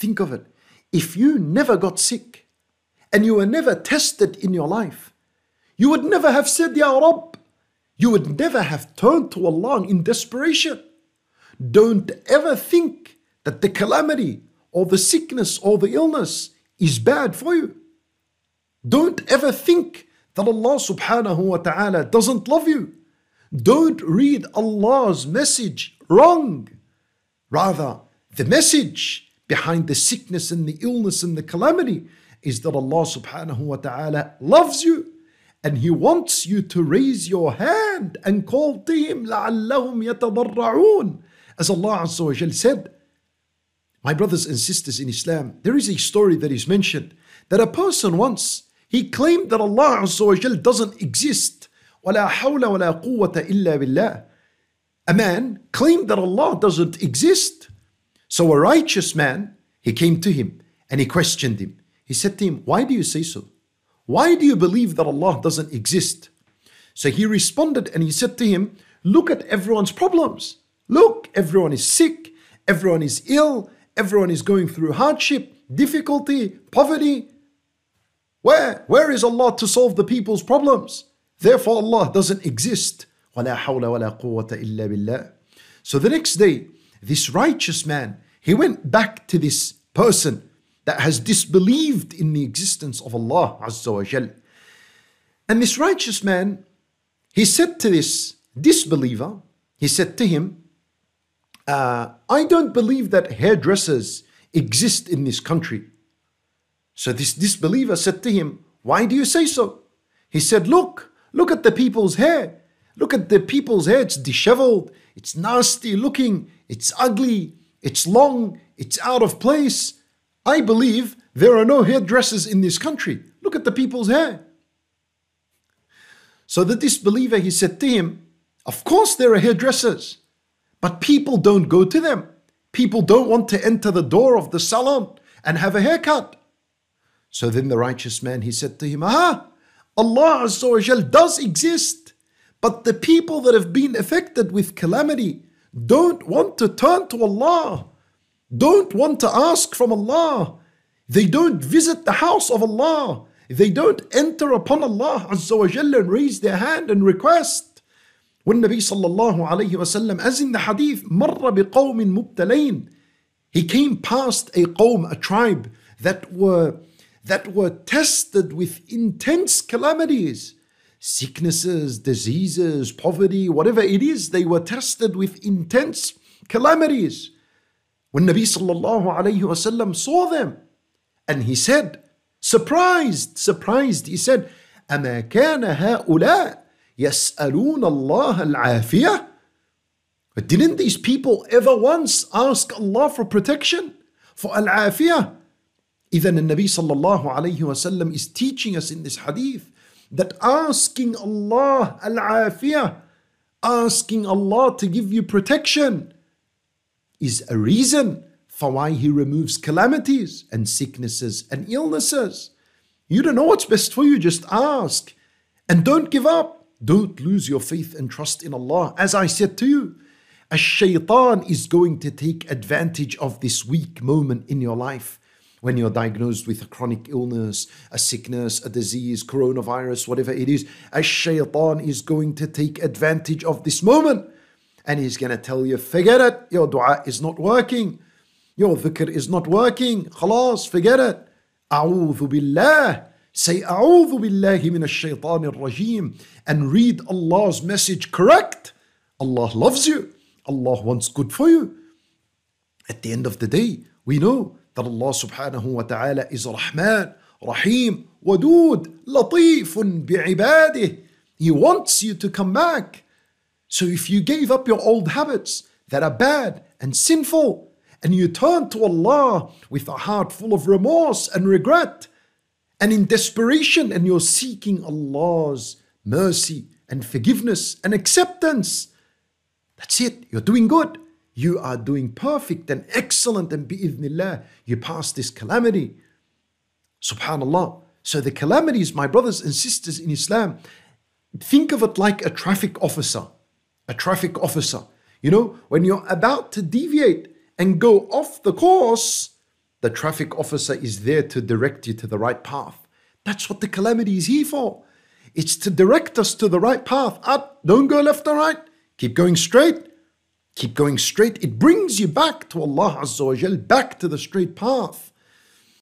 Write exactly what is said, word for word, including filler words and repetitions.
Think of it. If you never got sick and you were never tested in your life, you would never have said, Ya Rabb. You would never have turned to Allah in desperation. Don't ever think that the calamity or the sickness or the illness is bad for you. Don't ever think that Allah subhanahu wa ta'ala doesn't love you. Don't read Allah's message wrong. Rather, the message behind the sickness and the illness and the calamity is that Allah subhanahu wa ta'ala loves you, and He wants you to raise your hand and call to Him, لَعَلَّهُمْ يَتَضَرَّعُونَ. As Allah Azza wa Jal said, my brothers and sisters in Islam, there is a story that is mentioned that a person once, he claimed that Allah Azza wa Jal doesn't exist. وَلَا حَوْلَ وَلَا قُوَّةَ إِلَّا بِاللَّهِ. A man claimed that Allah doesn't exist. So a righteous man, he came to him and he questioned him. He said to him, why do you say so? Why do you believe that Allah doesn't exist? So he responded and he said to him, look at everyone's problems. Look, everyone is sick, everyone is ill, everyone is going through hardship, difficulty, poverty. Where, where is Allah to solve the people's problems? Therefore Allah doesn't exist. وَلَا حَوْلَ وَلَا قُوَّةَ إِلَّا بِاللَّهِ. So the next day, this righteous man, he went back to this person that has disbelieved in the existence of Allah Azza wa Jal. And this righteous man, he said to this disbeliever, he said to him, uh, I don't believe that hairdressers exist in this country. So this disbeliever said to him, why do you say so? He said, look, look at the people's hair. Look at the people's hair, it's disheveled, it's nasty looking, it's ugly, it's long, it's out of place. I believe there are no hairdressers in this country. Look at the people's hair. So the disbeliever, he said to him, of course there are hairdressers, but people don't go to them. People don't want to enter the door of the salon and have a haircut. So then the righteous man, he said to him, aha, Allah Azza wa Jal does exist, but the people that have been affected with calamity don't want to turn to Allah, don't want to ask from Allah. They don't visit the house of Allah. They don't enter upon Allah Azza wa Jalla and raise their hand and request. When Nabi Sallallahu Alaihi Wasallam, as in the hadith, مَرَّ بِقَوْمٍ مُبْتَلَيْنٍ, he came past a qawm, a tribe that were, that were tested with intense calamities. Sicknesses, diseases, poverty, whatever it is, they were tested with intense calamities. When Nabi Sallallahu Alaihi Wasallam saw them, and he said, surprised, surprised, he said, أَمَا كَانَ هَؤُلَاء يَسْأَلُونَ اللَّهَ الْعَافِيَةِ. But didn't these people ever once ask Allah for protection, for al-afiyah? Then the Nabi Sallallahu Alaihi Wasallam is teaching us in this hadith that asking Allah al-afiyah, asking Allah to give you protection, is a reason for why He removes calamities and sicknesses and illnesses. You don't know what's best for you, just ask. And don't give up. Don't lose your faith and trust in Allah. As I said to you, a shaitan is going to take advantage of this weak moment in your life when you're diagnosed with a chronic illness, a sickness, a disease, coronavirus, whatever it is. A shaitan is going to take advantage of this moment. And he's going to tell you, forget it, your dua is not working, your dhikr is not working, khalas, forget it. A'udhu billah, say a'udhu billahi min ash-shaytanir rajim, and read Allah's message correct. Allah loves you, Allah wants good for you. At the end of the day, we know that Allah subhanahu wa ta'ala is Rahman, Rahim, Wadood, Latifun bi'ibadih. He wants you to come back. So if you gave up your old habits that are bad and sinful, and you turn to Allah with a heart full of remorse and regret, and in desperation, and you're seeking Allah's mercy and forgiveness and acceptance, that's it, you're doing good. You are doing perfect and excellent, and bi'idhnillah, you pass this calamity. Subhanallah. So the calamities, my brothers and sisters in Islam, think of it like a traffic officer. A traffic officer, you know, when you're about to deviate and go off the course, The traffic officer is there to direct you to the right path. That's what the calamity is here for. It's to direct us to the right path. Up, don't go left or right. Keep going straight. Keep going straight. It brings you back to Allah Azza wa Jal, back to the straight path.